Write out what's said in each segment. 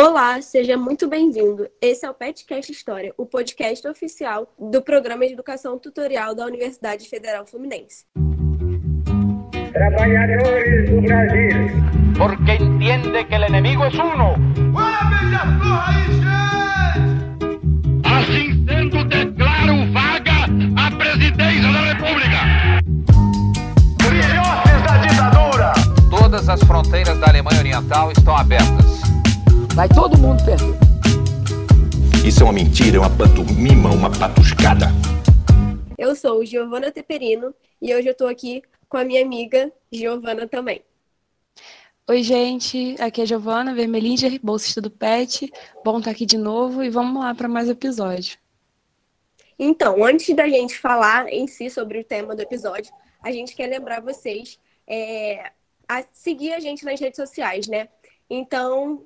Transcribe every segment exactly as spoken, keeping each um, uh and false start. Olá, seja muito bem-vindo. Esse é o Petcast História, o podcast oficial do Programa de Educação Tutorial da Universidade Federal Fluminense. Trabalhadores do Brasil, porque entende que o inimigo é um. Assim sendo, declaro vaga a presidência da República. Filhotes da ditadura. Todas as fronteiras da Alemanha Oriental estão abertas. Vai todo mundo perder. Isso é uma mentira, é uma pantomima, uma patuscada. Eu sou Giovana Teperino e hoje eu estou aqui com a minha amiga Giovana também. Oi, gente. Aqui é Giovana Vermelinger, bolsista do P E T. Bom estar aqui de novo e vamos lá para mais um episódio. Então, antes da gente falar em si sobre o tema do episódio, a gente quer lembrar vocês é, a seguir a gente nas redes sociais, né? Então...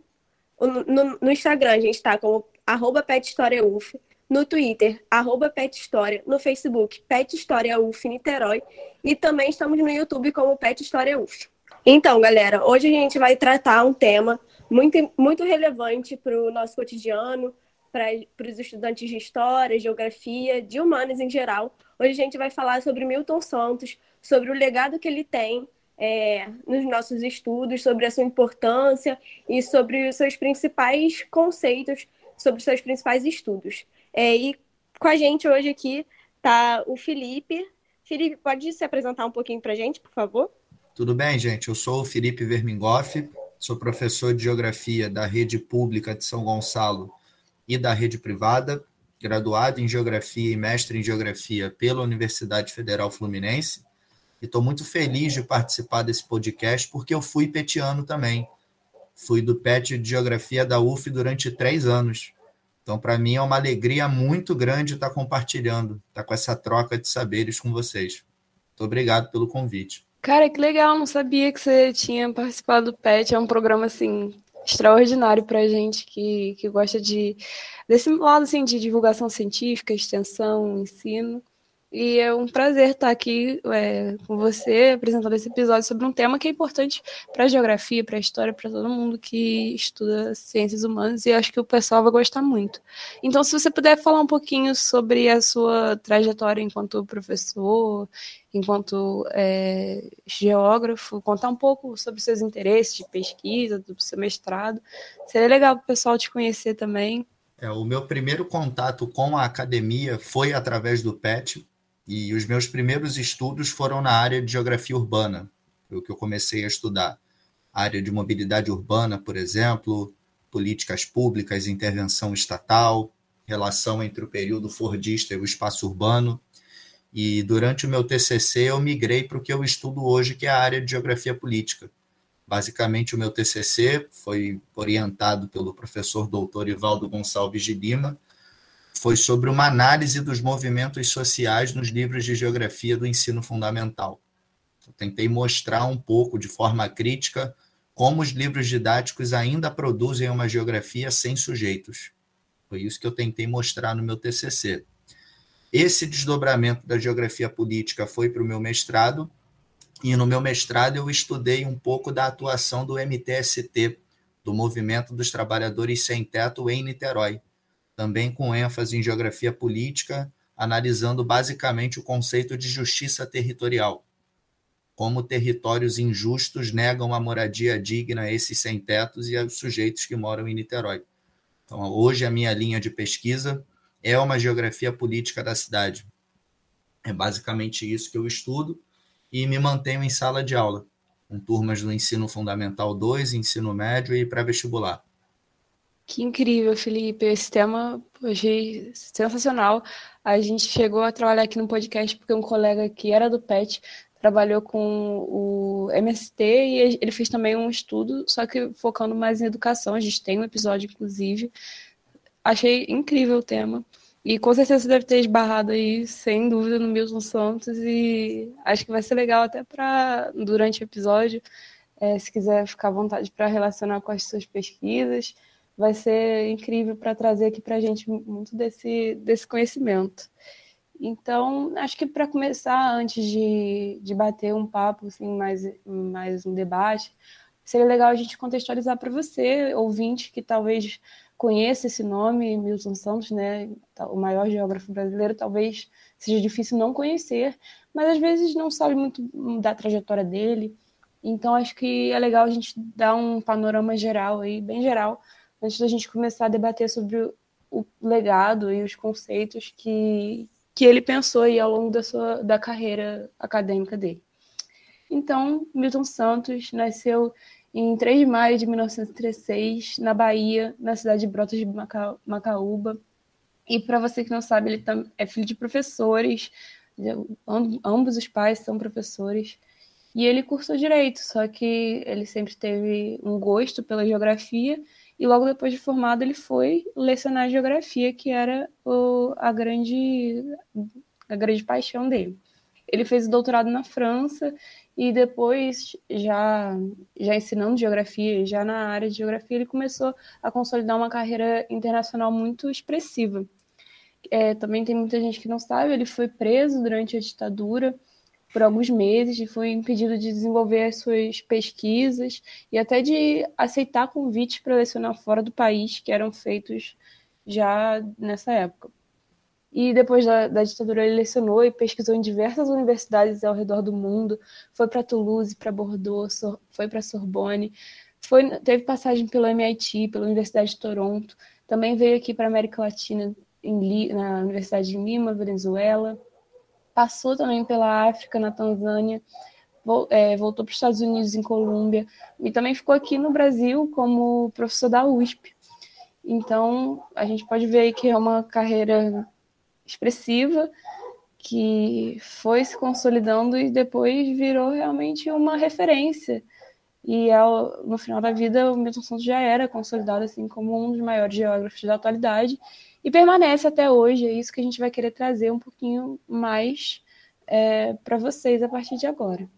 No, no Instagram a gente está como arroba pethistoriauf, no Twitter, arroba pethistoria, no Facebook, pethistoriauf Niterói e também estamos no YouTube como pethistoriauf. Então, galera, hoje a gente vai tratar um tema muito, muito relevante para o nosso cotidiano, para os estudantes de História, Geografia, de Humanas em geral. Hoje a gente vai falar sobre Milton Santos, sobre o legado que ele tem, É, nos nossos estudos, sobre a sua importância e sobre os seus principais conceitos, sobre os seus principais estudos. É, e com a gente hoje aqui está o Felipe. Felipe, pode se apresentar um pouquinho para a gente, por favor? Tudo bem, gente. Eu sou o Felipe Vermingoff, sou professor de Geografia da Rede Pública de São Gonçalo e da Rede Privada, graduado em Geografia e mestre em Geografia pela Universidade Federal Fluminense. E estou muito feliz de participar desse podcast, porque eu fui petiano também. Fui do P E T de Geografia da U F durante três anos. Então, para mim, é uma alegria muito grande estar compartilhando, estar com essa troca de saberes com vocês. Muito obrigado pelo convite. Cara, que legal. Não sabia que você tinha participado do P E T. É um programa, assim, extraordinário para a gente que, que gosta de, desse lado, assim, de divulgação científica, extensão, ensino. E é um prazer estar aqui é, com você, apresentando esse episódio sobre um tema que é importante para a geografia, para a história, para todo mundo que estuda ciências humanas, e acho que o pessoal vai gostar muito. Então, se você puder falar um pouquinho sobre a sua trajetória enquanto professor, enquanto é, geógrafo, contar um pouco sobre seus interesses de pesquisa, do seu mestrado, seria legal para o pessoal te conhecer também. É, o meu primeiro contato com a academia foi através do P E T, e os meus primeiros estudos foram na área de geografia urbana, o que eu comecei a estudar. A área de mobilidade urbana, por exemplo, políticas públicas, intervenção estatal, relação entre o período fordista e o espaço urbano. E durante o meu T C C eu migrei para o que eu estudo hoje, que é a área de geografia política. Basicamente, o meu T C C foi orientado pelo professor doutor Ivaldo Gonçalves de Lima, foi sobre uma análise dos movimentos sociais nos livros de geografia do ensino fundamental. Eu tentei mostrar um pouco, de forma crítica, como os livros didáticos ainda produzem uma geografia sem sujeitos. Foi isso que eu tentei mostrar no meu T C C. Esse desdobramento da geografia política foi para o meu mestrado, e no meu mestrado eu estudei um pouco da atuação do M T S T, do Movimento dos Trabalhadores Sem Teto, em Niterói, também com ênfase em geografia política, analisando basicamente o conceito de justiça territorial, como territórios injustos negam a moradia digna a esses sem-tetos e aos sujeitos que moram em Niterói. Então, hoje a minha linha de pesquisa é uma geografia política da cidade. É basicamente isso que eu estudo e me mantenho em sala de aula, com turmas do Ensino Fundamental dois, Ensino Médio e pré-vestibular. Que incrível, Felipe. Esse tema eu achei sensacional. A gente chegou a trabalhar aqui no podcast porque um colega que era do P E T trabalhou com o M S T e ele fez também um estudo, só que focando mais em educação. A gente tem um episódio, inclusive. Achei incrível o tema. E com certeza você deve ter esbarrado aí, sem dúvida, no Milton Santos. E acho que vai ser legal até para, durante o episódio, é, se quiser ficar à vontade para relacionar com as suas pesquisas. Vai ser incrível para trazer aqui para a gente muito desse, desse conhecimento. Então, acho que para começar, antes de, de bater um papo, assim, mais, mais um debate, seria legal a gente contextualizar para você, ouvinte, que talvez conheça esse nome, Milton Santos, né, o maior geógrafo brasileiro, talvez seja difícil não conhecer, mas às vezes não sabe muito da trajetória dele. Então acho que é legal a gente dar um panorama geral, aí, bem geral, antes da gente começar a debater sobre o legado e os conceitos que, que ele pensou aí ao longo da, sua, da carreira acadêmica dele. Então, Milton Santos nasceu em três de maio de mil novecentos e trinta e seis, na Bahia, na cidade de Brotas de Macaúba. E para você que não sabe, ele é filho de professores, ambos os pais são professores. E ele cursou Direito, só que ele sempre teve um gosto pela geografia e logo depois de formado ele foi lecionar geografia, que era o, a, grande, a grande paixão dele. Ele fez o doutorado na França e depois, já, já ensinando geografia, já na área de geografia, ele começou a consolidar uma carreira internacional muito expressiva. É, também tem muita gente que não sabe, ele foi preso durante a ditadura por alguns meses e foi impedido de desenvolver as suas pesquisas e até de aceitar convites para lecionar fora do país, que eram feitos já nessa época. E depois da, da ditadura ele lecionou e pesquisou em diversas universidades ao redor do mundo, foi para Toulouse, para Bordeaux, Sor, foi para Sorbonne, foi, teve passagem pelo M I T, pela Universidade de Toronto, também veio aqui para a América Latina, em, na Universidade de Lima, Venezuela, passou também pela África, na Tanzânia, voltou para os Estados Unidos, em Colômbia, e também ficou aqui no Brasil como professor da U S P. Então, a gente pode ver aí que é uma carreira expressiva, que foi se consolidando e depois virou realmente uma referência. E ao, no final da vida, o Milton Santos já era consolidado assim, como um dos maiores geógrafos da atualidade, e permanece até hoje. É isso que a gente vai querer trazer um pouquinho mais é, para vocês a partir de agora.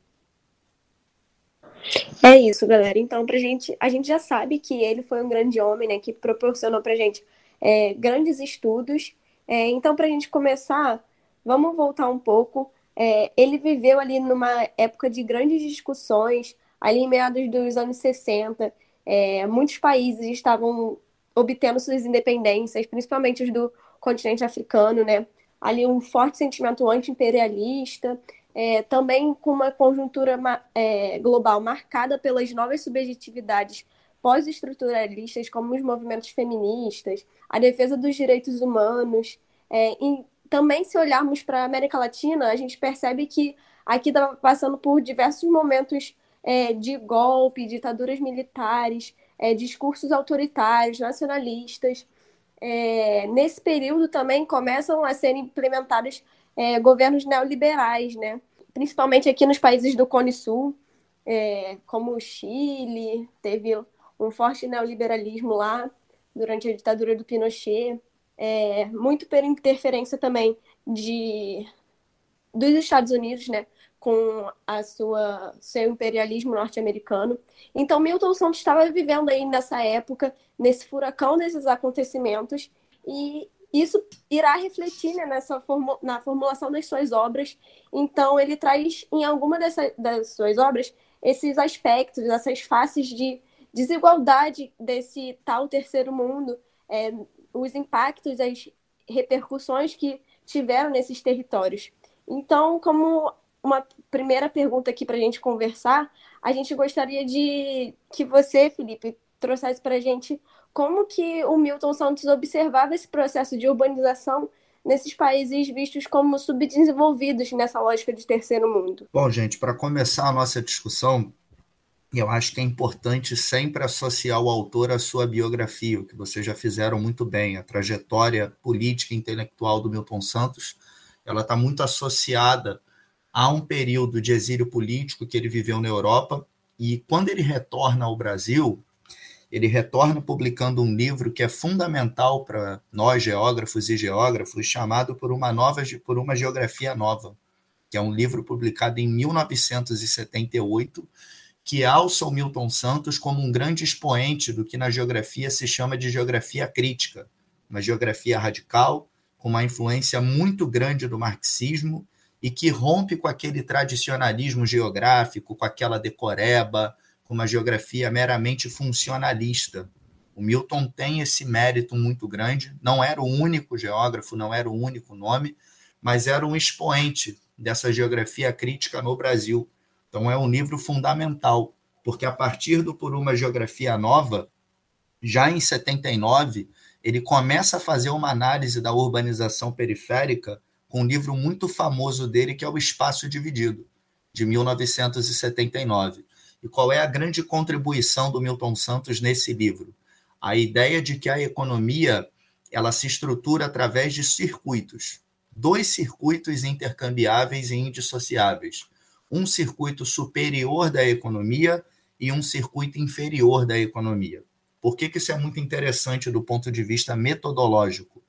É isso, galera. Então, pra gente, a gente já sabe que ele foi um grande homem, né, que proporcionou pra gente é, grandes estudos. É, então, pra gente começar, vamos voltar um pouco. É, ele viveu ali numa época de grandes discussões, ali em meados dos anos sessenta. É, muitos países estavam obtendo suas independências, principalmente os do continente africano, né? Ali um forte sentimento anti-imperialista, é, também com uma conjuntura é, global marcada pelas novas subjetividades pós-estruturalistas, como os movimentos feministas, a defesa dos direitos humanos. É, e também, se olharmos para a América Latina, a gente percebe que aqui estava passando por diversos momentos é, de golpe, ditaduras militares, É, discursos autoritários, nacionalistas. É, nesse período também começam a ser implementados é, governos neoliberais, né? Principalmente aqui nos países do Cone Sul, é, como o Chile, teve um forte neoliberalismo lá durante a ditadura do Pinochet, é, muito pela interferência também de, dos Estados Unidos, né? Com a sua, seu imperialismo norte-americano. Então, Milton Santos estava vivendo aí nessa época, nesse furacão desses acontecimentos, e isso irá refletir, né, nessa formu- na formulação das suas obras. Então, ele traz em alguma dessa, das suas obras esses aspectos, essas faces de desigualdade desse tal terceiro mundo, é, os impactos, as repercussões que tiveram nesses territórios. Então, como uma primeira pergunta aqui para a gente conversar, a gente gostaria de que você, Felipe, trouxesse para a gente como que o Milton Santos observava esse processo de urbanização nesses países vistos como subdesenvolvidos nessa lógica de terceiro mundo. Bom, gente, para começar a nossa discussão, eu acho que é importante sempre associar o autor à sua biografia, o que vocês já fizeram muito bem, a trajetória política e intelectual do Milton Santos, ela está muito associada há um período de exílio político que ele viveu na Europa, e quando ele retorna ao Brasil, ele retorna publicando um livro que é fundamental para nós, geógrafos e geógrafos, chamado Por Uma, Nova, Por Uma Geografia Nova, que é um livro publicado em mil novecentos e setenta e oito, que alça o Milton Santos como um grande expoente do que na geografia se chama de geografia crítica, uma geografia radical, com uma influência muito grande do marxismo, e que rompe com aquele tradicionalismo geográfico, com aquela decoreba, com uma geografia meramente funcionalista. O Milton tem esse mérito muito grande, não era o único geógrafo, não era o único nome, mas era um expoente dessa geografia crítica no Brasil. Então é um livro fundamental, porque a partir do Por Uma Geografia Nova, já em setenta e nove, ele começa a fazer uma análise da urbanização periférica com um livro muito famoso dele, que é O Espaço Dividido, de mil novecentos e setenta e nove. E qual é a grande contribuição do Milton Santos nesse livro? A ideia de que a economia ela se estrutura através de circuitos, dois circuitos intercambiáveis e indissociáveis, um circuito superior da economia e um circuito inferior da economia. Por que que isso é muito interessante do ponto de vista metodológico?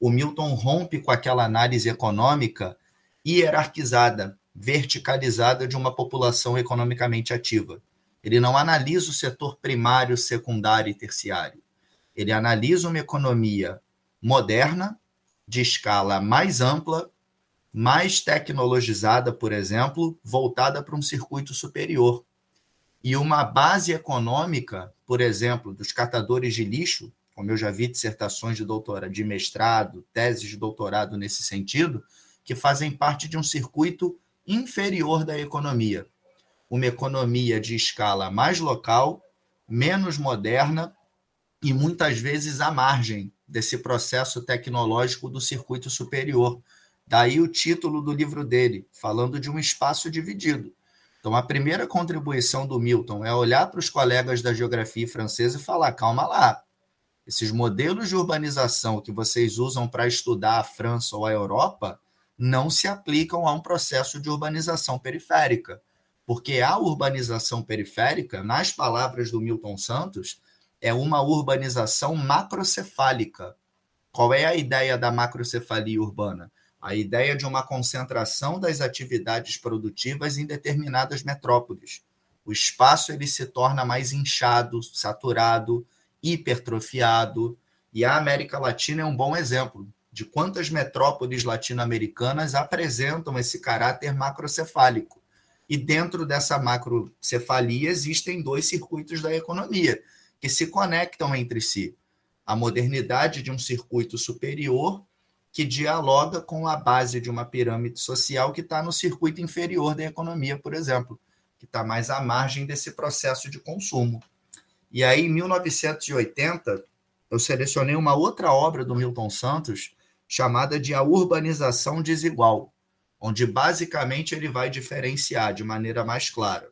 O Milton rompe com aquela análise econômica hierarquizada, verticalizada de uma população economicamente ativa. Ele não analisa o setor primário, secundário e terciário. Ele analisa uma economia moderna, de escala mais ampla, mais tecnologizada, por exemplo, voltada para um circuito superior. E uma base econômica, por exemplo, dos catadores de lixo, como eu já vi dissertações de doutorado, de mestrado, teses de doutorado nesse sentido, que fazem parte de um circuito inferior da economia. Uma economia de escala mais local, menos moderna e muitas vezes à margem desse processo tecnológico do circuito superior. Daí o título do livro dele, falando de um espaço dividido. Então, a primeira contribuição do Milton é olhar para os colegas da geografia francesa e falar, calma lá, esses modelos de urbanização que vocês usam para estudar a França ou a Europa não se aplicam a um processo de urbanização periférica. Porque a urbanização periférica, nas palavras do Milton Santos, é uma urbanização macrocefálica. Qual é a ideia da macrocefalia urbana? A ideia de uma concentração das atividades produtivas em determinadas metrópoles. O espaço ele se torna mais inchado, saturado, hipertrofiado, e a América Latina é um bom exemplo de quantas metrópoles latino-americanas apresentam esse caráter macrocefálico. E dentro dessa macrocefalia existem dois circuitos da economia que se conectam entre si. A modernidade de um circuito superior que dialoga com a base de uma pirâmide social que está no circuito inferior da economia, por exemplo, que está mais à margem desse processo de consumo. E aí, em mil novecentos e oitenta, eu selecionei uma outra obra do Milton Santos chamada de A Urbanização Desigual, onde basicamente ele vai diferenciar de maneira mais clara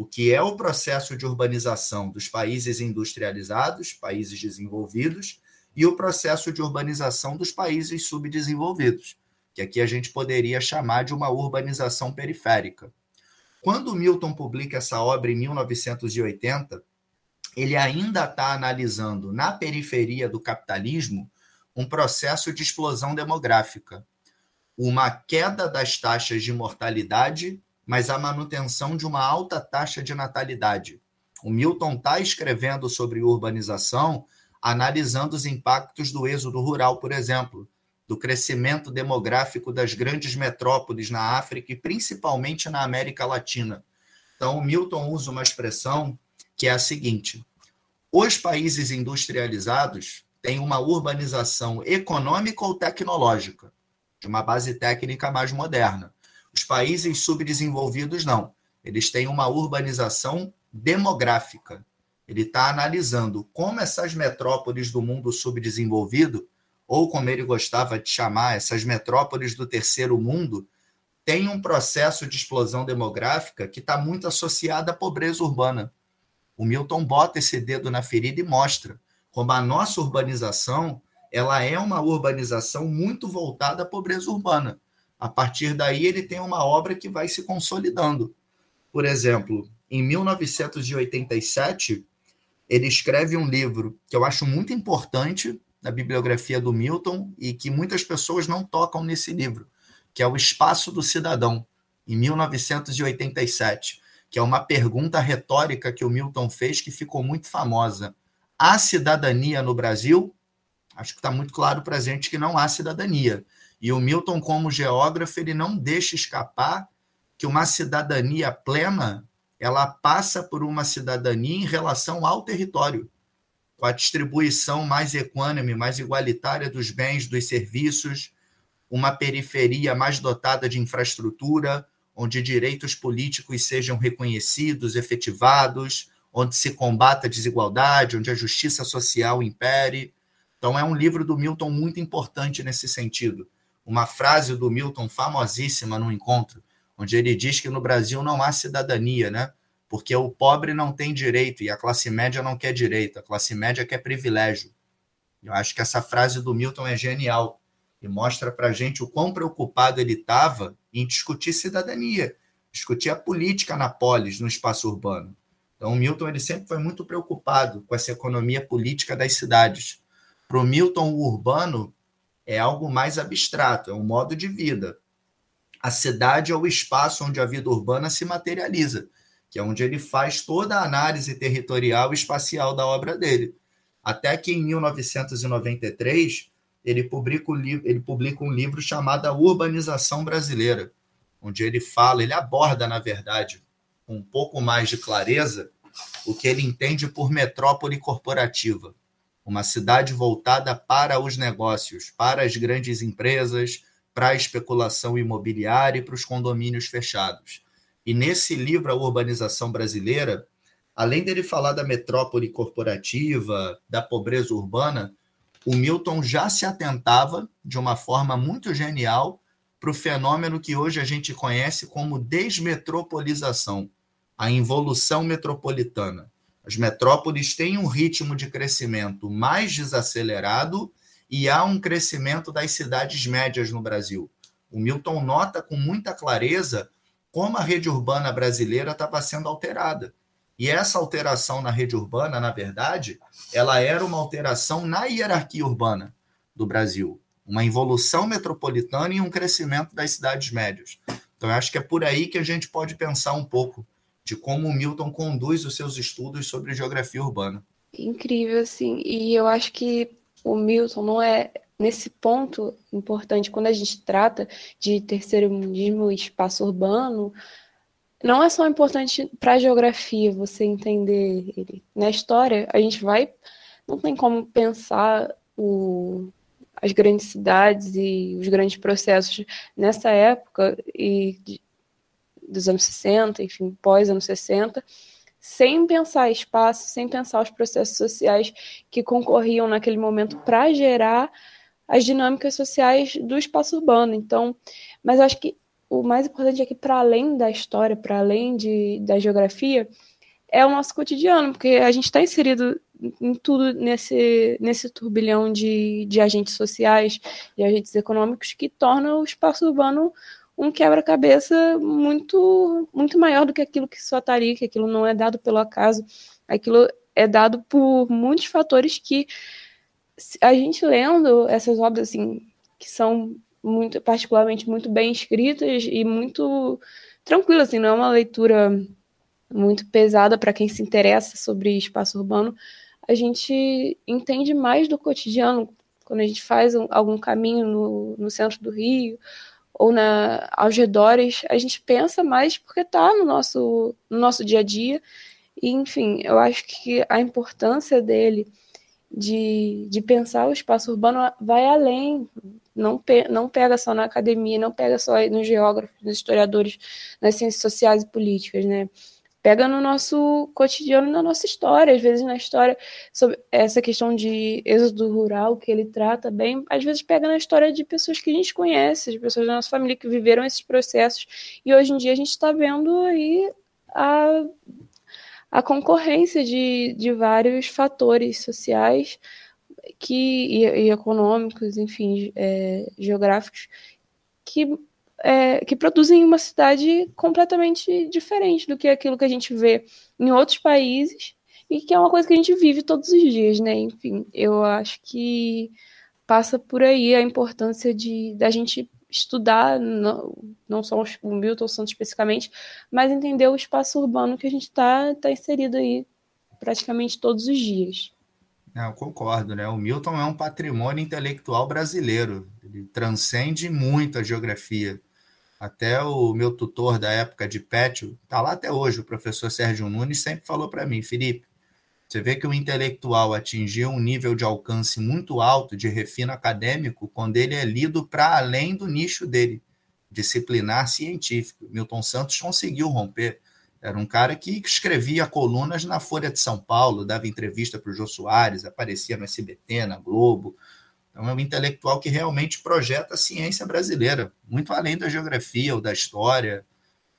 o que é o processo de urbanização dos países industrializados, países desenvolvidos, e o processo de urbanização dos países subdesenvolvidos, que aqui a gente poderia chamar de uma urbanização periférica. Quando Milton publica essa obra em mil novecentos e oitenta, ele ainda está analisando na periferia do capitalismo um processo de explosão demográfica, uma queda das taxas de mortalidade, mas a manutenção de uma alta taxa de natalidade. O Milton está escrevendo sobre urbanização, analisando os impactos do êxodo rural, por exemplo, do crescimento demográfico das grandes metrópoles na África e principalmente na América Latina. Então, o Milton usa uma expressão que é a seguinte: os países industrializados têm uma urbanização econômica ou tecnológica, de uma base técnica mais moderna. Os países subdesenvolvidos, não. Eles têm uma urbanização demográfica. Ele está analisando como essas metrópoles do mundo subdesenvolvido, ou como ele gostava de chamar, essas metrópoles do terceiro mundo, têm um processo de explosão demográfica que está muito associado à pobreza urbana. O Milton bota esse dedo na ferida e mostra como a nossa urbanização ela é uma urbanização muito voltada à pobreza urbana. A partir daí, ele tem uma obra que vai se consolidando. Por exemplo, em mil novecentos e oitenta e sete, ele escreve um livro que eu acho muito importante na bibliografia do Milton e que muitas pessoas não tocam nesse livro, que é O Espaço do Cidadão, em mil novecentos e oitenta e sete, que é uma pergunta retórica que o Milton fez que ficou muito famosa. Há cidadania no Brasil? Acho que está muito claro para a gente que não há cidadania. E o Milton, como geógrafo, ele não deixa escapar que uma cidadania plena ela passa por uma cidadania em relação ao território, com a distribuição mais equânime, mais igualitária dos bens, dos serviços, uma periferia mais dotada de infraestrutura, onde direitos políticos sejam reconhecidos, efetivados, onde se combata a desigualdade, onde a justiça social impere. Então, é um livro do Milton muito importante nesse sentido. Uma frase do Milton famosíssima num encontro, onde ele diz que no Brasil não há cidadania, né? Porque o pobre não tem direito e a classe média não quer direito, a classe média quer privilégio. Eu acho que essa frase do Milton é genial e mostra para a gente o quão preocupado ele estava em discutir cidadania, discutir a política na polis, no espaço urbano. Então, o Milton ele sempre foi muito preocupado com essa economia política das cidades. Para o Milton, o urbano é algo mais abstrato, é um modo de vida. A cidade é o espaço onde a vida urbana se materializa, que é onde ele faz toda a análise territorial e espacial da obra dele. Até que, em mil novecentos e noventa e três, ele publica, ele publica um livro chamado A Urbanização Brasileira, onde ele fala, ele aborda, na verdade, com um pouco mais de clareza, o que ele entende por metrópole corporativa, uma cidade voltada para os negócios, para as grandes empresas, para a especulação imobiliária e para os condomínios fechados. E nesse livro, A Urbanização Brasileira, além dele falar da metrópole corporativa, da pobreza urbana, o Milton já se atentava, de uma forma muito genial, para o fenômeno que hoje a gente conhece como desmetropolização, a involução metropolitana. As metrópoles têm um ritmo de crescimento mais desacelerado e há um crescimento das cidades médias no Brasil. O Milton nota com muita clareza como a rede urbana brasileira estava sendo alterada. E essa alteração na rede urbana, na verdade, ela era uma alteração na hierarquia urbana do Brasil, uma involução metropolitana e um crescimento das cidades médias. Então, eu acho que é por aí que a gente pode pensar um pouco de como o Milton conduz os seus estudos sobre geografia urbana. Incrível, assim. E eu acho que o Milton não é, nesse ponto importante, quando a gente trata de terceiromundismo e espaço urbano, não é só importante para a geografia você entender ele. Na história, a gente vai... Não tem como pensar o... as grandes cidades e os grandes processos nessa época e de, dos anos sessenta, enfim, pós-anos sessenta, sem pensar espaço, sem pensar os processos sociais que concorriam naquele momento para gerar as dinâmicas sociais do espaço urbano. Então, mas acho que o mais importante é que, para além da história, para além de, da geografia, é o nosso cotidiano, porque a gente está inserido em tudo nesse, nesse turbilhão de, de agentes sociais, de agentes econômicos, que torna o espaço urbano um quebra-cabeça muito, muito maior do que aquilo que só estaria, que aquilo não é dado pelo acaso, aquilo é dado por muitos fatores que a gente, lendo essas obras assim, que são muito, particularmente muito bem escritas e muito tranquilas, assim, não é uma leitura muito pesada para quem se interessa sobre espaço urbano, a gente entende mais do cotidiano quando a gente faz um, algum caminho no, no centro do Rio ou na, aos redores, a gente pensa mais porque está no nosso, no nosso dia a dia. E, enfim, eu acho que a importância dele de, de pensar o espaço urbano vai além, não, pe, não pega só na academia, não pega só nos geógrafos, nos historiadores, nas ciências sociais e políticas, né? Pega no nosso cotidiano, na nossa história, às vezes na história, sobre essa questão de êxodo rural que ele trata bem, às vezes pega na história de pessoas que a gente conhece, de pessoas da nossa família que viveram esses processos, e hoje em dia a gente está vendo aí a, a concorrência de, de vários fatores sociais que, e, e econômicos, enfim, é, geográficos, que... É, que produzem uma cidade completamente diferente do que aquilo que a gente vê em outros países e que é uma coisa que a gente vive todos os dias, né? Enfim, eu acho que passa por aí a importância de da gente estudar, não, não só o Milton Santos especificamente, mas entender o espaço urbano que a gente está tá inserido aí praticamente todos os dias. Eu concordo, né? O Milton é um patrimônio intelectual brasileiro, ele transcende muito a geografia. Até o meu tutor da época de P E T, está lá até hoje, o professor Sérgio Nunes, sempre falou para mim, Felipe, você vê que o intelectual atingiu um nível de alcance muito alto de refino acadêmico quando ele é lido para além do nicho dele, disciplinar científico. Milton Santos conseguiu romper. Era um cara que escrevia colunas na Folha de São Paulo, dava entrevista para o Jô Soares, aparecia no S B T, na Globo. Então, é um intelectual que realmente projeta a ciência brasileira, muito além da geografia ou da história.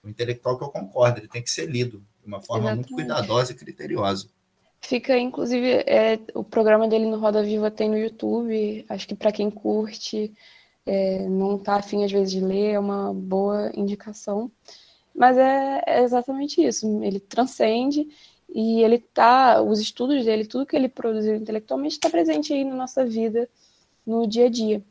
Um intelectual que eu concordo, ele tem que ser lido de uma forma Exatamente. Muito cuidadosa e criteriosa. Fica, inclusive, é, o programa dele no Roda Viva tem no YouTube, acho que para quem curte, é, não está afim às vezes de ler, é uma boa indicação. Mas é, é exatamente isso, ele transcende e ele tá, os estudos dele, tudo que ele produziu intelectualmente está presente aí na nossa vida, no dia a dia.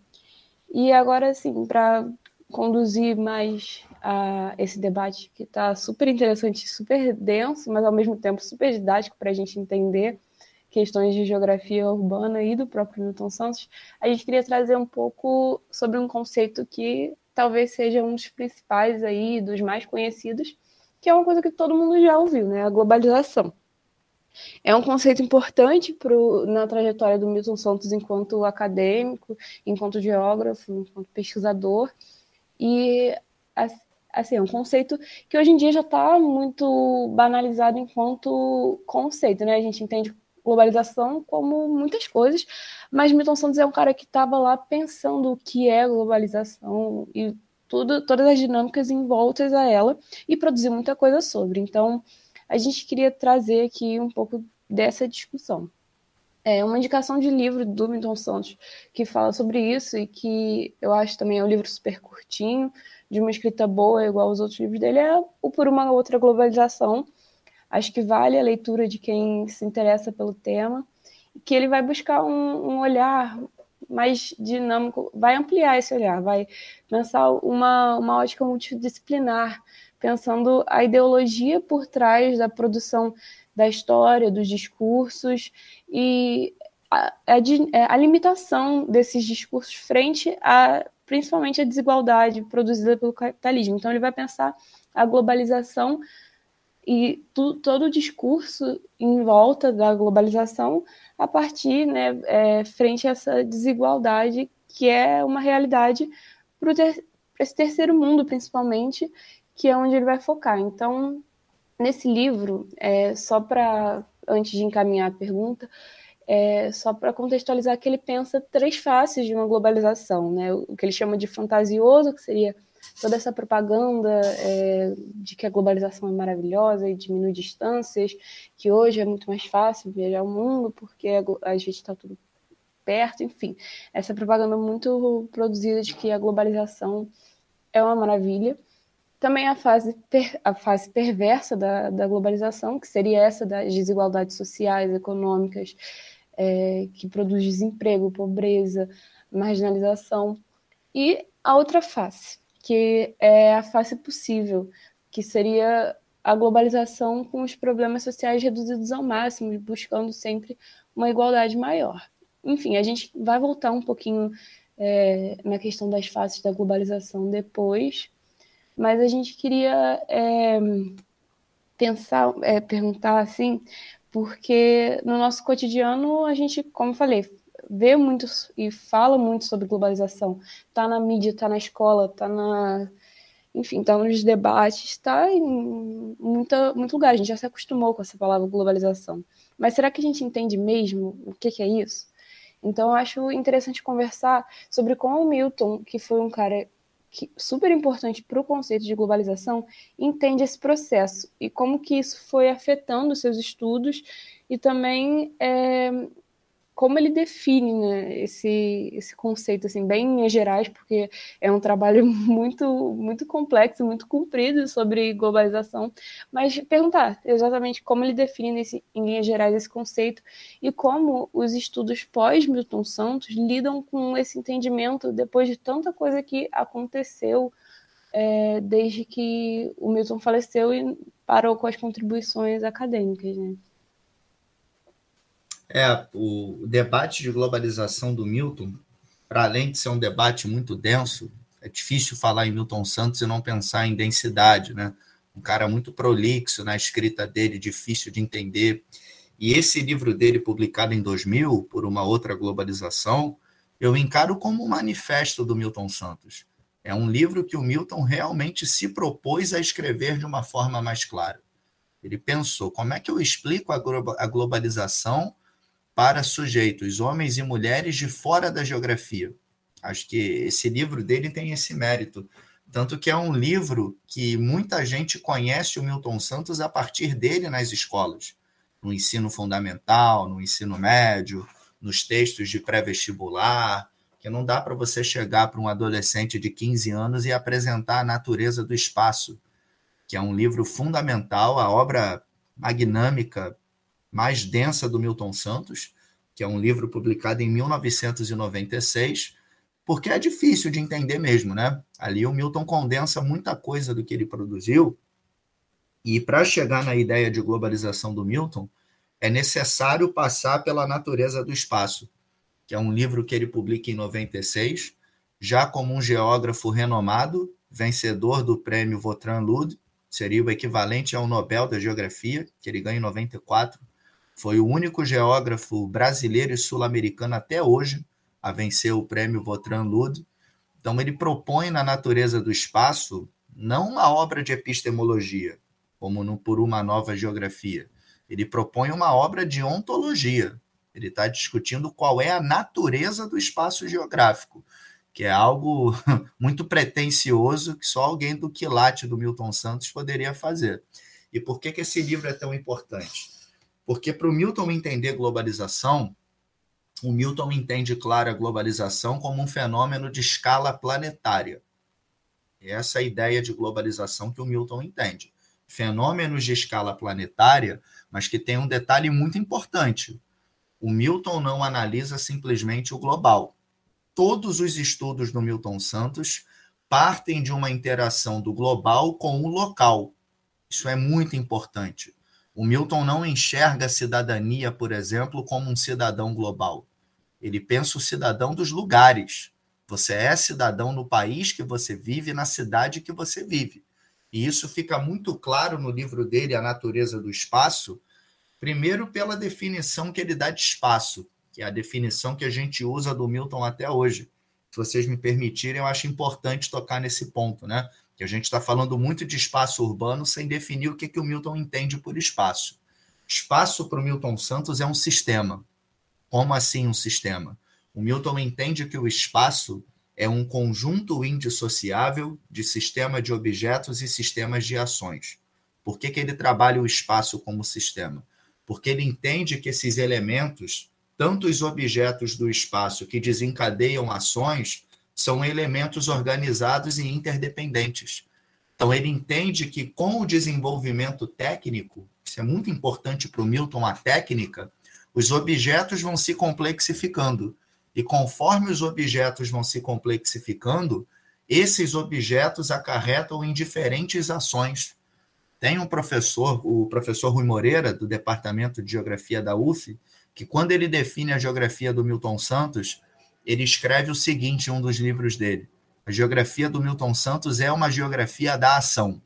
E agora, assim, para conduzir mais a esse debate que está super interessante, super denso, mas ao mesmo tempo super didático para a gente entender questões de geografia urbana e do próprio Milton Santos, a gente queria trazer um pouco sobre um conceito que talvez seja um dos principais aí, dos mais conhecidos, que é uma coisa que todo mundo já ouviu, né? A globalização. É um conceito importante pro, na trajetória do Milton Santos enquanto acadêmico, enquanto geógrafo, enquanto pesquisador, e assim, é um conceito que hoje em dia já está muito banalizado enquanto conceito, né? A gente entende globalização como muitas coisas, mas Milton Santos é um cara que estava lá pensando o que é globalização e tudo, todas as dinâmicas envoltas a ela e produziu muita coisa sobre. Então, a gente queria trazer aqui um pouco dessa discussão. É uma indicação de livro do Milton Santos que fala sobre isso e que eu acho também é um livro super curtinho, de uma escrita boa, igual aos outros livros dele, é o Por Uma Outra Globalização. Acho que vale a leitura de quem se interessa pelo tema, que ele vai buscar um, um olhar mais dinâmico, vai ampliar esse olhar, vai pensar uma, uma ótica multidisciplinar, pensando a ideologia por trás da produção da história, dos discursos e a, a, a limitação desses discursos frente a, principalmente, a desigualdade produzida pelo capitalismo. Então, ele vai pensar a globalização e tu, todo o discurso em volta da globalização a partir, né, é, frente a essa desigualdade que é uma realidade para ter, esse terceiro mundo, principalmente, que é onde ele vai focar. Então, nesse livro, é, só para, antes de encaminhar a pergunta, é, só para contextualizar que ele pensa três faces de uma globalização, né? O que ele chama de fantasioso, que seria toda essa propaganda é, de que a globalização é maravilhosa e diminui distâncias, que hoje é muito mais fácil viajar o mundo porque a gente está tudo perto, enfim. Essa propaganda muito produzida de que a globalização é uma maravilha. Também a fase, per, a fase perversa da, da globalização, que seria essa das desigualdades sociais, econômicas, é, que produz desemprego, pobreza, marginalização. E a outra face, que é a face possível, que seria a globalização com os problemas sociais reduzidos ao máximo, buscando sempre uma igualdade maior. Enfim, a gente vai voltar um pouquinho é, na questão das faces da globalização depois, mas a gente queria é, pensar, é, perguntar assim, porque no nosso cotidiano a gente, como eu falei, vê muito e fala muito sobre globalização. Está na mídia, está na escola, está na, enfim, está nos debates, está em muita, muito lugar. A gente já se acostumou com essa palavra globalização. Mas será que a gente entende mesmo o que, que é isso? Então, eu acho interessante conversar sobre como o Milton, que foi um cara que, super importante para o conceito de globalização, entende esse processo e como que isso foi afetando os seus estudos e também é, como ele define, né, esse, esse conceito, assim, bem em linhas gerais, porque é um trabalho muito, muito complexo, muito comprido sobre globalização, mas perguntar exatamente como ele define nesse, em linhas gerais esse conceito e como os estudos pós-Milton Santos lidam com esse entendimento depois de tanta coisa que aconteceu é, desde que o Milton faleceu e parou com as contribuições acadêmicas, né? É, o debate de globalização do Milton, para além de ser um debate muito denso, É difícil falar em Milton Santos e não pensar em densidade, né? Um cara muito prolixo na escrita dele, difícil de entender. E esse livro dele, publicado em dois mil, Por Uma Outra Globalização, eu encaro como um manifesto do Milton Santos. É um livro que o Milton realmente se propôs a escrever de uma forma mais clara. Ele pensou, como é que eu explico a globalização para sujeitos, homens e mulheres de fora da geografia? Acho que esse livro dele tem esse mérito. Tanto que é um livro que muita gente conhece o Milton Santos a partir dele nas escolas, no ensino fundamental, no ensino médio, nos textos de pré-vestibular, que não dá para você chegar para um adolescente de quinze anos e apresentar A Natureza do Espaço, que é um livro fundamental, a obra magnâmica mais densa do Milton Santos, que é um livro publicado em mil novecentos e noventa e seis, porque é difícil de entender mesmo, né? Ali o Milton condensa muita coisa do que ele produziu, e para chegar na ideia de globalização do Milton, é necessário passar pela Natureza do Espaço, que é um livro que ele publica em noventa e seis, já como um geógrafo renomado, vencedor do prêmio Vautrin Lud, seria o equivalente ao Nobel da Geografia, que ele ganha em noventa e quatro. Foi o único geógrafo brasileiro e sul-americano até hoje a vencer o prêmio Vautrin Lud. Então, ele propõe na Natureza do Espaço não uma obra de epistemologia, como no Por Uma Nova Geografia. Ele propõe uma obra de ontologia. Ele está discutindo qual é a natureza do espaço geográfico, que é algo muito pretensioso que só alguém do quilate do Milton Santos poderia fazer. E por que que esse livro é tão importante? Porque para o Milton entender globalização, o Milton entende, claro, a globalização como um fenômeno de escala planetária. Essa é a ideia de globalização que o Milton entende. Fenômenos de escala planetária, mas que tem um detalhe muito importante. O Milton não analisa simplesmente o global. Todos os estudos do Milton Santos partem de uma interação do global com o local. Isso é muito importante. O Milton não enxerga a cidadania, por exemplo, como um cidadão global. Ele pensa o cidadão dos lugares. Você é cidadão no país que você vive, na cidade que você vive. E isso fica muito claro no livro dele, A Natureza do Espaço, primeiro pela definição que ele dá de espaço, que é a definição que a gente usa do Milton até hoje. Se vocês me permitirem, eu acho importante tocar nesse ponto, né? Que a gente está falando muito de espaço urbano sem definir o que, que o Milton entende por espaço. Espaço, para o Milton Santos, é um sistema. Como assim um sistema? O Milton entende que o espaço é um conjunto indissociável de sistema de objetos e sistemas de ações. Por que que ele trabalha o espaço como sistema? Porque ele entende que esses elementos, tanto os objetos do espaço que desencadeiam ações, são elementos organizados e interdependentes. Então, ele entende que com o desenvolvimento técnico, isso é muito importante para o Milton, a técnica, os objetos vão se complexificando. E conforme os objetos vão se complexificando, esses objetos acarretam em diferentes ações. Tem um professor, o professor Rui Moreira, do Departamento de Geografia da U F, que quando ele define a geografia do Milton Santos, ele escreve o seguinte em um dos livros dele. A geografia do Milton Santos é uma geografia da ação.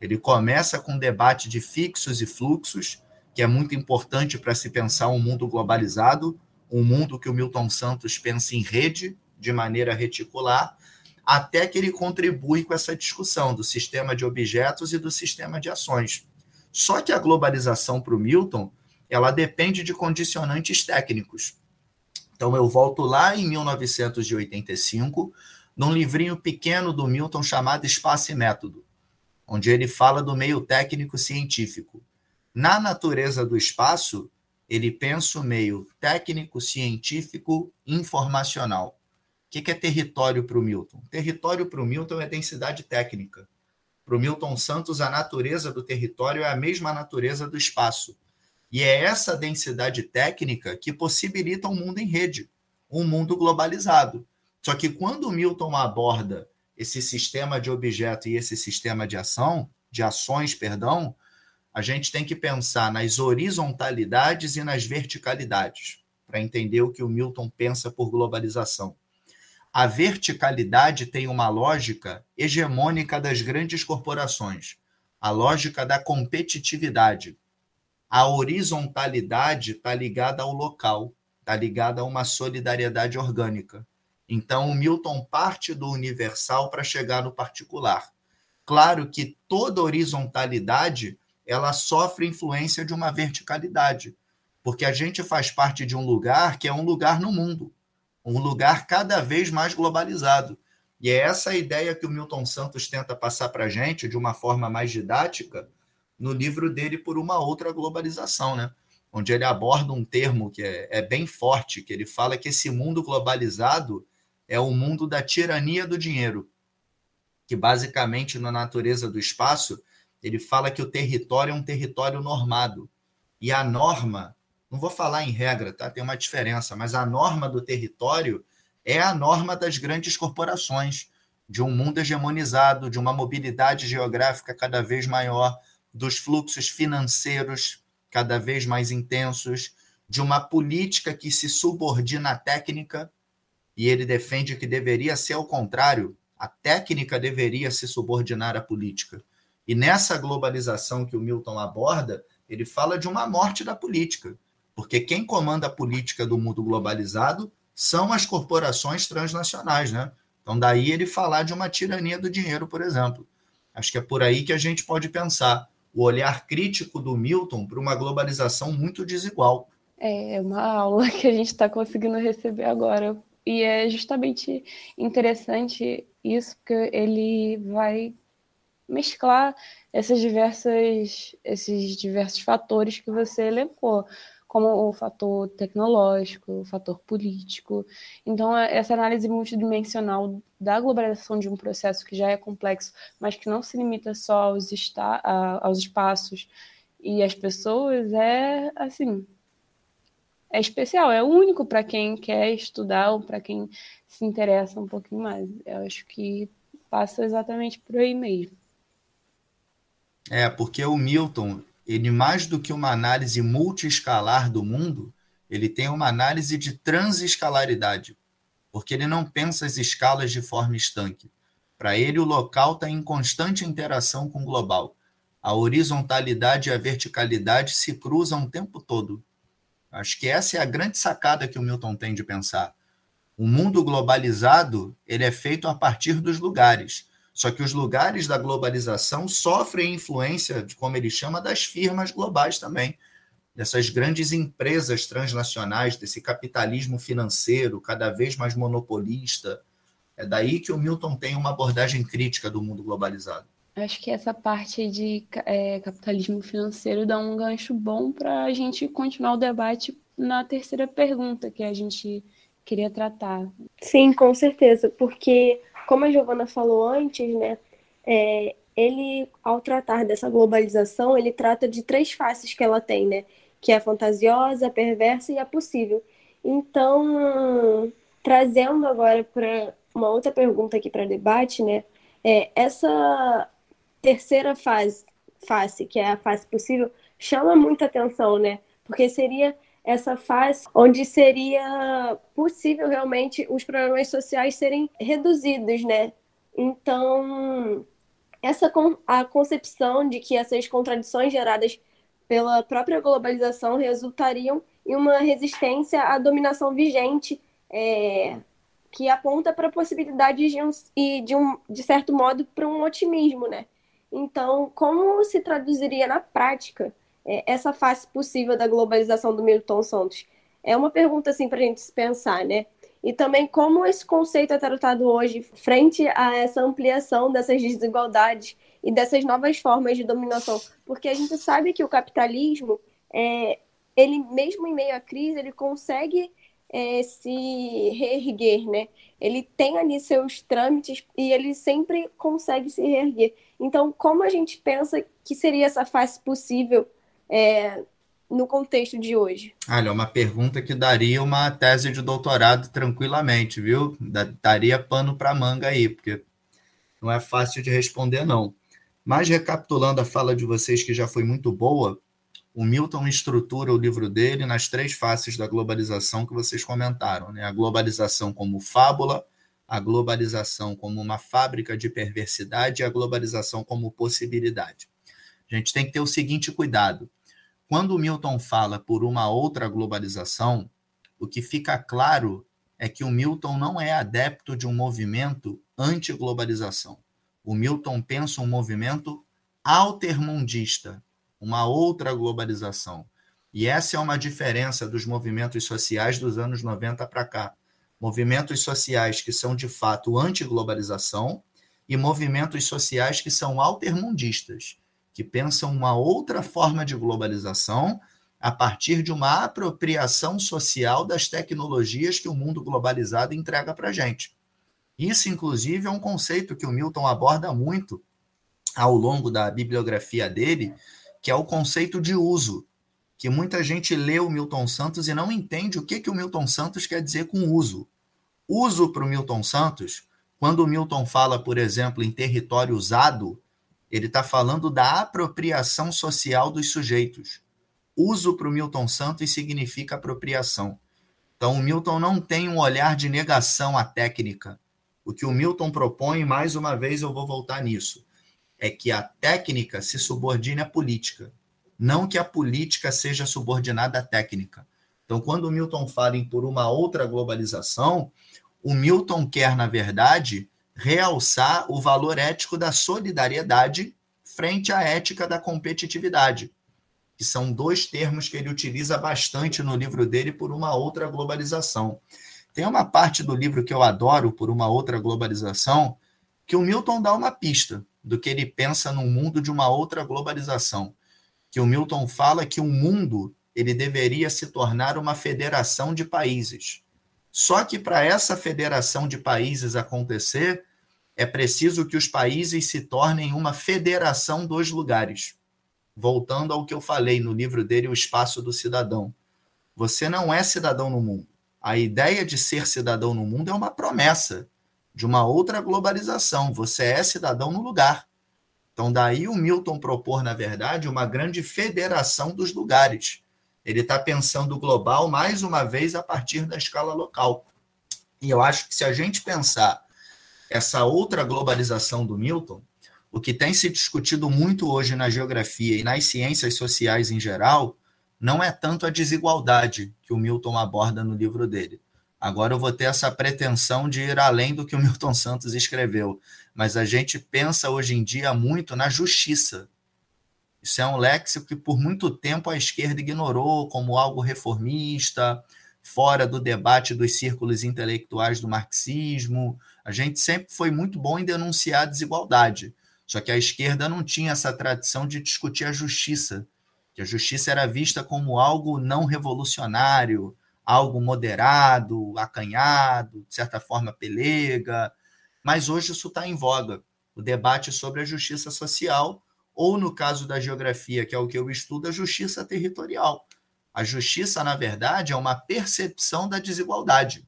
Ele começa com um debate de fixos e fluxos, que é muito importante para se pensar um mundo globalizado, um mundo que o Milton Santos pensa em rede, de maneira reticular, até que ele contribui com essa discussão do sistema de objetos e do sistema de ações. Só que a globalização para o Milton, ela depende de condicionantes técnicos. Então, eu volto lá em mil novecentos e oitenta e cinco, num livrinho pequeno do Milton chamado Espaço e Método, onde ele fala do meio técnico-científico. Na Natureza do Espaço, ele pensa o meio técnico, científico, informacional. O que é território para o Milton? Território para o Milton é densidade técnica. Para o Milton Santos, a natureza do território é a mesma natureza do espaço. E é essa densidade técnica que possibilita um mundo em rede, um mundo globalizado. Só que quando o Milton aborda esse sistema de objeto e esse sistema de ação, de ações, perdão, a gente tem que pensar nas horizontalidades e nas verticalidades para entender o que o Milton pensa por globalização. a verticalidade tem uma lógica hegemônica das grandes corporações, a lógica da competitividade. A horizontalidade está ligada ao local, está ligada a uma solidariedade orgânica. Então, o Milton parte do universal para chegar no particular. Claro que toda horizontalidade ela sofre influência de uma verticalidade, porque a gente faz parte de um lugar que é um lugar no mundo, um lugar cada vez mais globalizado. E é essa a ideia que o Milton Santos tenta passar para a gente de uma forma mais didática no livro dele Por Uma Outra Globalização, né? Onde ele aborda um termo que é, é bem forte, que ele fala que esse mundo globalizado é o mundo da tirania do dinheiro, que basicamente na natureza do espaço, ele fala que o território é um território normado. E a norma, não vou falar em regra, tá? Tem uma diferença, mas a norma do território é a norma das grandes corporações, de um mundo hegemonizado, de uma mobilidade geográfica cada vez maior, dos fluxos financeiros cada vez mais intensos, de uma política que se subordina à técnica, e ele defende que deveria ser ao contrário, a técnica deveria se subordinar à política. E nessa globalização que o Milton aborda, ele fala de uma morte da política, porque quem comanda a política do mundo globalizado são as corporações transnacionais, né? Então, daí ele falar de uma tirania do dinheiro, por exemplo. Acho que é por aí que a gente pode pensar o olhar crítico do Milton para uma globalização muito desigual. É uma aula que a gente está conseguindo receber agora. E é justamente interessante isso, porque ele vai mesclar essas diversas, esses diversos fatores que você elencou, como o fator tecnológico, o fator político. Então, essa análise multidimensional da globalização de um processo que já é complexo, mas que não se limita só aos, esta- aos espaços e às pessoas, é assim, é especial, é único para quem quer estudar ou para quem se interessa um pouquinho mais. Eu acho que passa exatamente por aí mesmo. É, porque o Milton, ele mais do que uma análise multiescalar do mundo, ele tem uma análise de transescalaridade, porque ele não pensa as escalas de forma estanque. Para ele, o local está em constante interação com o global. A horizontalidade e a verticalidade se cruzam o tempo todo. Acho que essa é a grande sacada que o Milton tem de pensar. O mundo globalizado, ele é feito a partir dos lugares. Só que os lugares da globalização sofrem influência, de como ele chama, das firmas globais também, dessas grandes empresas transnacionais, desse capitalismo financeiro cada vez mais monopolista. É daí que o Milton tem uma abordagem crítica do mundo globalizado. Acho que essa parte de é, capitalismo financeiro dá um gancho bom para a gente continuar o debate na terceira pergunta que a gente queria tratar. Sim, com certeza, porque... Como a Giovana falou antes, né, é, ele, ao tratar dessa globalização, ele trata de três faces que ela tem, né, que é a fantasiosa, a perversa e a possível. Então, trazendo agora para uma outra pergunta aqui para debate, né, é, essa terceira fase, face, que é a face possível, chama muita atenção, né, porque seria essa fase onde seria possível realmente os problemas sociais serem reduzidos, né? Então, essa con- a concepção de que essas contradições geradas pela própria globalização resultariam em uma resistência à dominação vigente, é, que aponta para possibilidades de um, e de um de certo modo para um otimismo, né? Então, como se traduziria na prática essa face possível da globalização do Milton Santos? É uma pergunta assim, para a gente se pensar, né? E também como esse conceito é tratado hoje frente a essa ampliação dessas desigualdades e dessas novas formas de dominação. Porque a gente sabe que o capitalismo, é, ele mesmo em meio à crise, ele consegue é, se reerguer, né? Ele tem ali seus trâmites e ele sempre consegue se reerguer. Então, como a gente pensa que seria essa face possível É, no contexto de hoje? Olha, é uma pergunta que daria uma tese de doutorado tranquilamente, viu? Daria pano para manga aí, porque não é fácil de responder, não. Mas, recapitulando a fala de vocês, que já foi muito boa, o Milton estrutura o livro dele nas três faces da globalização que vocês comentaram, né? A globalização como fábula, a globalização como uma fábrica de perversidade e a globalização como possibilidade. A gente tem que ter o seguinte cuidado. Quando o Milton fala por uma outra globalização, o que fica claro é que o Milton não é adepto de um movimento anti-globalização. O Milton pensa um movimento altermundista, uma outra globalização. E essa é uma diferença dos movimentos sociais dos anos noventa para cá. Movimentos sociais que são, de fato, anti-globalização e movimentos sociais que são altermundistas, que pensam uma outra forma de globalização a partir de uma apropriação social das tecnologias que o mundo globalizado entrega para a gente. Isso, inclusive, é um conceito que o Milton aborda muito ao longo da bibliografia dele, que é o conceito de uso, que muita gente lê o Milton Santos e não entende o que, que o Milton Santos quer dizer com uso. Uso para o Milton Santos, quando o Milton fala, por exemplo, em território usado, ele está falando da apropriação social dos sujeitos. Uso para o Milton Santos significa apropriação. Então, o Milton não tem um olhar de negação à técnica. O que o Milton propõe, mais uma vez eu vou voltar nisso, é que a técnica se subordine à política, não que a política seja subordinada à técnica. Então, quando o Milton fala em por uma outra globalização, o Milton quer, na verdade, realçar o valor ético da solidariedade frente à ética da competitividade, que são dois termos que ele utiliza bastante no livro dele, Por Uma Outra Globalização. Tem uma parte do livro que eu adoro, Por Uma Outra Globalização, que o Milton dá uma pista do que ele pensa num mundo de uma outra globalização, que o Milton fala que o mundo ele deveria se tornar uma federação de países. Só que para essa federação de países acontecer, é preciso que os países se tornem uma federação dos lugares. Voltando ao que eu falei no livro dele, O Espaço do Cidadão. Você não é cidadão no mundo. A ideia de ser cidadão no mundo é uma promessa de uma outra globalização. Você é cidadão no lugar. Então, daí o Milton propor, na verdade, uma grande federação dos lugares. Ele está pensando global, mais uma vez, a partir da escala local. E eu acho que se a gente pensar essa outra globalização do Milton, o que tem se discutido muito hoje na geografia e nas ciências sociais em geral, não é tanto a desigualdade que o Milton aborda no livro dele. Agora eu vou ter essa pretensão de ir além do que o Milton Santos escreveu, mas a gente pensa hoje em dia muito na justiça. Isso é um léxico que por muito tempo a esquerda ignorou como algo reformista, fora do debate dos círculos intelectuais do marxismo. A gente sempre foi muito bom em denunciar a desigualdade. Só que a esquerda não tinha essa tradição de discutir a justiça, que a justiça era vista como algo não revolucionário, algo moderado, acanhado, de certa forma pelega, mas hoje isso está em voga, o debate sobre a justiça social, ou no caso da geografia, que é o que eu estudo, a justiça territorial. A justiça, na verdade, é uma percepção da desigualdade.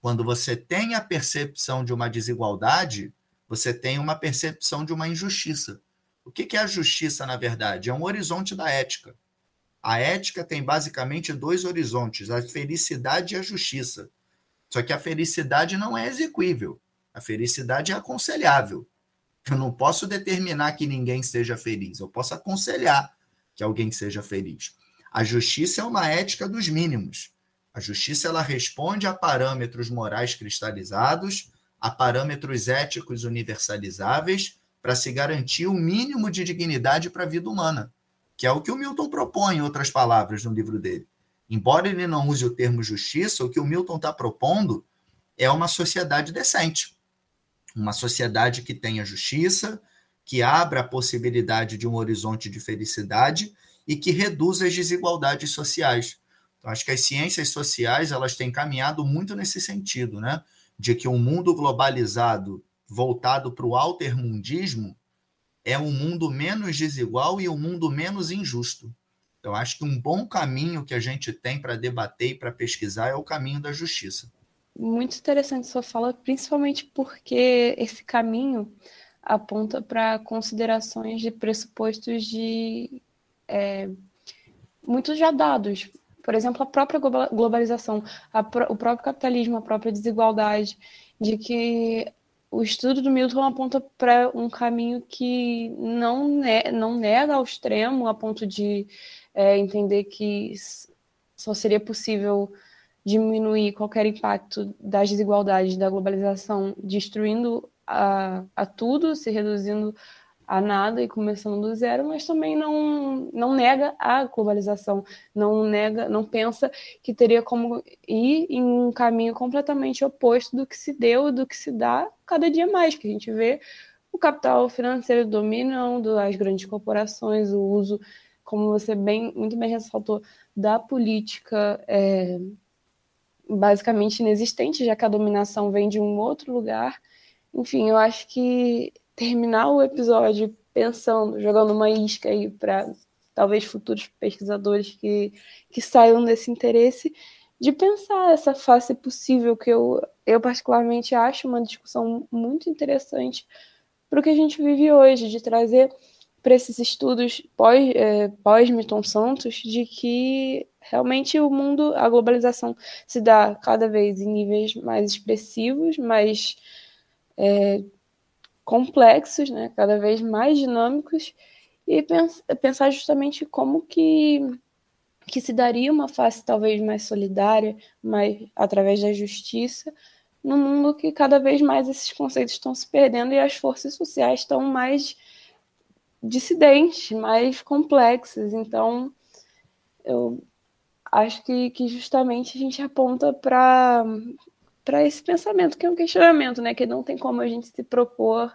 Quando você tem a percepção de uma desigualdade, você tem uma percepção de uma injustiça. O que é a justiça, na verdade? É um horizonte da ética. A ética tem basicamente dois horizontes, a felicidade e a justiça. Só que a felicidade não é exequível, a felicidade é aconselhável. Eu não posso determinar que ninguém seja feliz, eu posso aconselhar que alguém seja feliz. A justiça é uma ética dos mínimos. A justiça ela responde a parâmetros morais cristalizados, a parâmetros éticos universalizáveis para se garantir o mínimo de dignidade para a vida humana, que é o que o Milton propõe, em outras palavras, no livro dele. Embora ele não use o termo justiça, o que o Milton está propondo é uma sociedade decente, uma sociedade que tenha justiça, que abra a possibilidade de um horizonte de felicidade e que reduza as desigualdades sociais. Então, acho que as ciências sociais elas têm caminhado muito nesse sentido, né? De que um mundo globalizado voltado para o altermundismo é um mundo menos desigual e um mundo menos injusto. Então, acho que um bom caminho que a gente tem para debater e para pesquisar é o caminho da justiça. Muito interessante sua fala, principalmente porque esse caminho aponta para considerações de pressupostos de, é, muito já dados Por exemplo, a própria globalização, a pro, o próprio capitalismo, a própria desigualdade, de que o estudo do Milton aponta para um caminho que não, ne, não nega ao extremo, a ponto de é, entender que só seria possível diminuir qualquer impacto das desigualdades da globalização, destruindo a, a tudo, se reduzindo a nada e começando do zero, mas também não, não nega a globalização, não nega, não pensa que teria como ir em um caminho completamente oposto do que se deu, do que se dá cada dia mais, que a gente vê o capital financeiro dominando, as grandes corporações, o uso, como você bem, muito bem ressaltou, da política é, basicamente inexistente, já que a dominação vem de um outro lugar. Enfim, eu acho que terminar o episódio pensando, jogando uma isca aí para talvez futuros pesquisadores que, que saiam desse interesse, de pensar essa face possível, que eu, eu particularmente acho uma discussão muito interessante para o que a gente vive hoje, de trazer para esses estudos pós, é, pós Milton Santos, de que realmente o mundo, a globalização se dá cada vez em níveis mais expressivos, mais é, complexos, né, cada vez mais dinâmicos, e pens- pensar justamente como que, que se daria uma face talvez mais solidária, mais, através da justiça, num mundo que cada vez mais esses conceitos estão se perdendo e as forças sociais estão mais dissidentes, mais complexas. Então, eu acho que, que justamente a gente aponta para... para esse pensamento, que é um questionamento, né? Que não tem como a gente se propor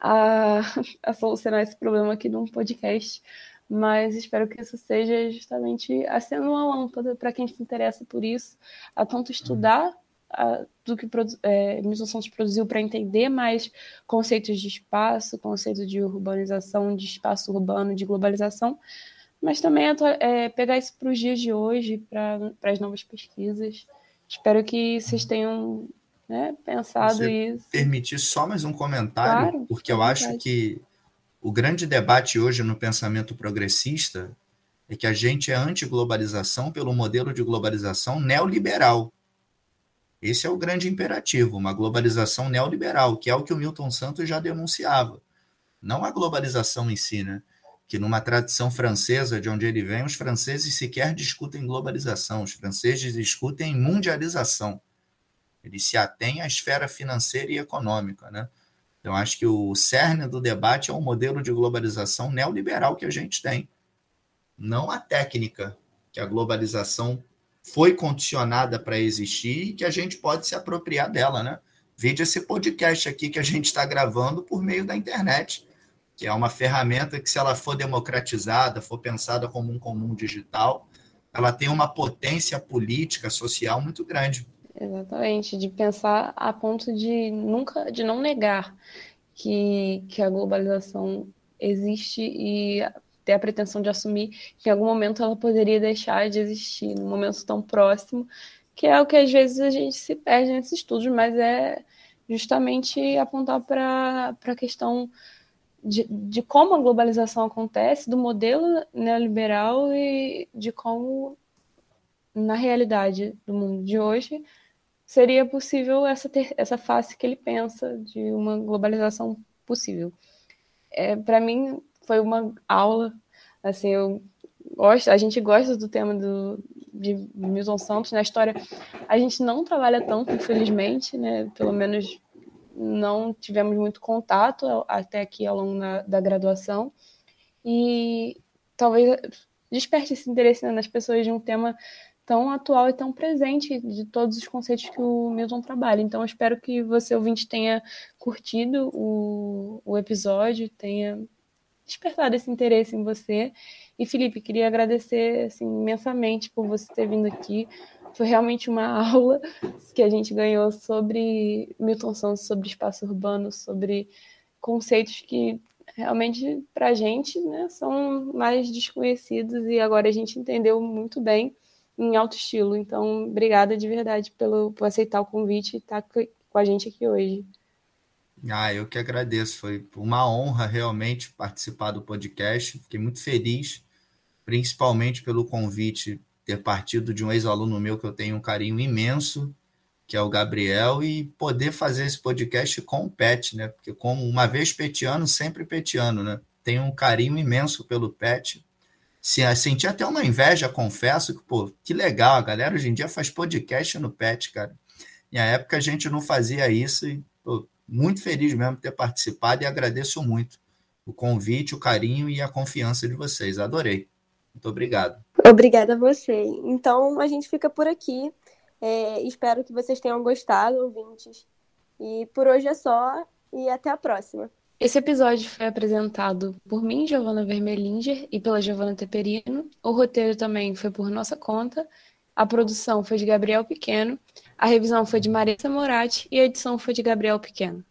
a, a solucionar esse problema aqui num podcast, mas espero que isso seja justamente acendo uma lâmpada para quem se interessa por isso, a tanto estudar a, do que é, Milton Santos produziu para entender mais conceitos de espaço, conceito de urbanização, de espaço urbano, de globalização, mas também é, pegar isso para os dias de hoje, para as novas pesquisas. Espero que vocês tenham, né, pensado você isso. Permitir só mais um comentário, claro, porque eu acho que o grande debate hoje no pensamento progressista é que a gente é anti-globalização pelo modelo de globalização neoliberal. Esse é o grande imperativo, uma globalização neoliberal, que é o que o Milton Santos já denunciava. Não a globalização em si, né? Que numa tradição francesa, de onde ele vem, os franceses sequer discutem globalização, os franceses discutem mundialização. Eles se atêm à esfera financeira e econômica, né? Então, acho que o cerne do debate é o modelo de globalização neoliberal que a gente tem, não a técnica que a globalização foi condicionada para existir e que a gente pode se apropriar dela, né? Vide esse podcast aqui que a gente está gravando por meio da internet, que é uma ferramenta que, se ela for democratizada, for pensada como um comum digital, ela tem uma potência política, social muito grande. Exatamente, de pensar a ponto de nunca, de não negar que, que a globalização existe e ter a pretensão de assumir que em algum momento ela poderia deixar de existir, num momento tão próximo, que é o que às vezes a gente se perde nesses estudos, mas é justamente apontar para a questão De, de como a globalização acontece, do modelo neoliberal e de como, na realidade do mundo de hoje, seria possível essa, ter, essa face que ele pensa de uma globalização possível. É, para mim, foi uma aula. Assim, eu gosto, a gente gosta do tema do, de Milton Santos. Na história, a gente não trabalha tanto, infelizmente, né? Pelo menos não tivemos muito contato até aqui ao longo da, da graduação, e talvez desperte esse interesse, né, nas pessoas de um tema tão atual e tão presente de todos os conceitos que o Milton trabalha. Então, eu espero que você, ouvinte, tenha curtido o, o episódio, tenha despertado esse interesse em você. E, Felipe, queria agradecer assim, imensamente por você ter vindo aqui. Foi realmente uma aula que a gente ganhou sobre Milton Santos, sobre espaço urbano, sobre conceitos que realmente, para a gente, né, são mais desconhecidos, e agora a gente entendeu muito bem em alto estilo. Então, obrigada de verdade pelo, por aceitar o convite e estar com a gente aqui hoje. Ah, eu que agradeço. Foi uma honra realmente participar do podcast. Fiquei muito feliz, principalmente pelo convite ter partido de um ex-aluno meu que eu tenho um carinho imenso, que é o Gabriel, e poder fazer esse podcast com o Pet, né? Porque como uma vez petiano, sempre petiano, né? Tenho um carinho imenso pelo Pet. Senti até uma inveja, confesso, que, pô, que legal, a galera hoje em dia faz podcast no Pet, cara. Na época a gente não fazia isso e tô muito feliz mesmo de ter participado e agradeço muito o convite, o carinho e a confiança de vocês. Adorei. Muito obrigado. Obrigada a você. Então, a gente fica por aqui. É, espero que vocês tenham gostado, ouvintes. E por hoje é só e até a próxima. Esse episódio foi apresentado por mim, Giovana Vermelinger, e pela Giovana Teperino. O roteiro também foi por nossa conta. A produção foi de Gabriel Pequeno. A revisão foi de Marisa Moratti e a edição foi de Gabriel Pequeno.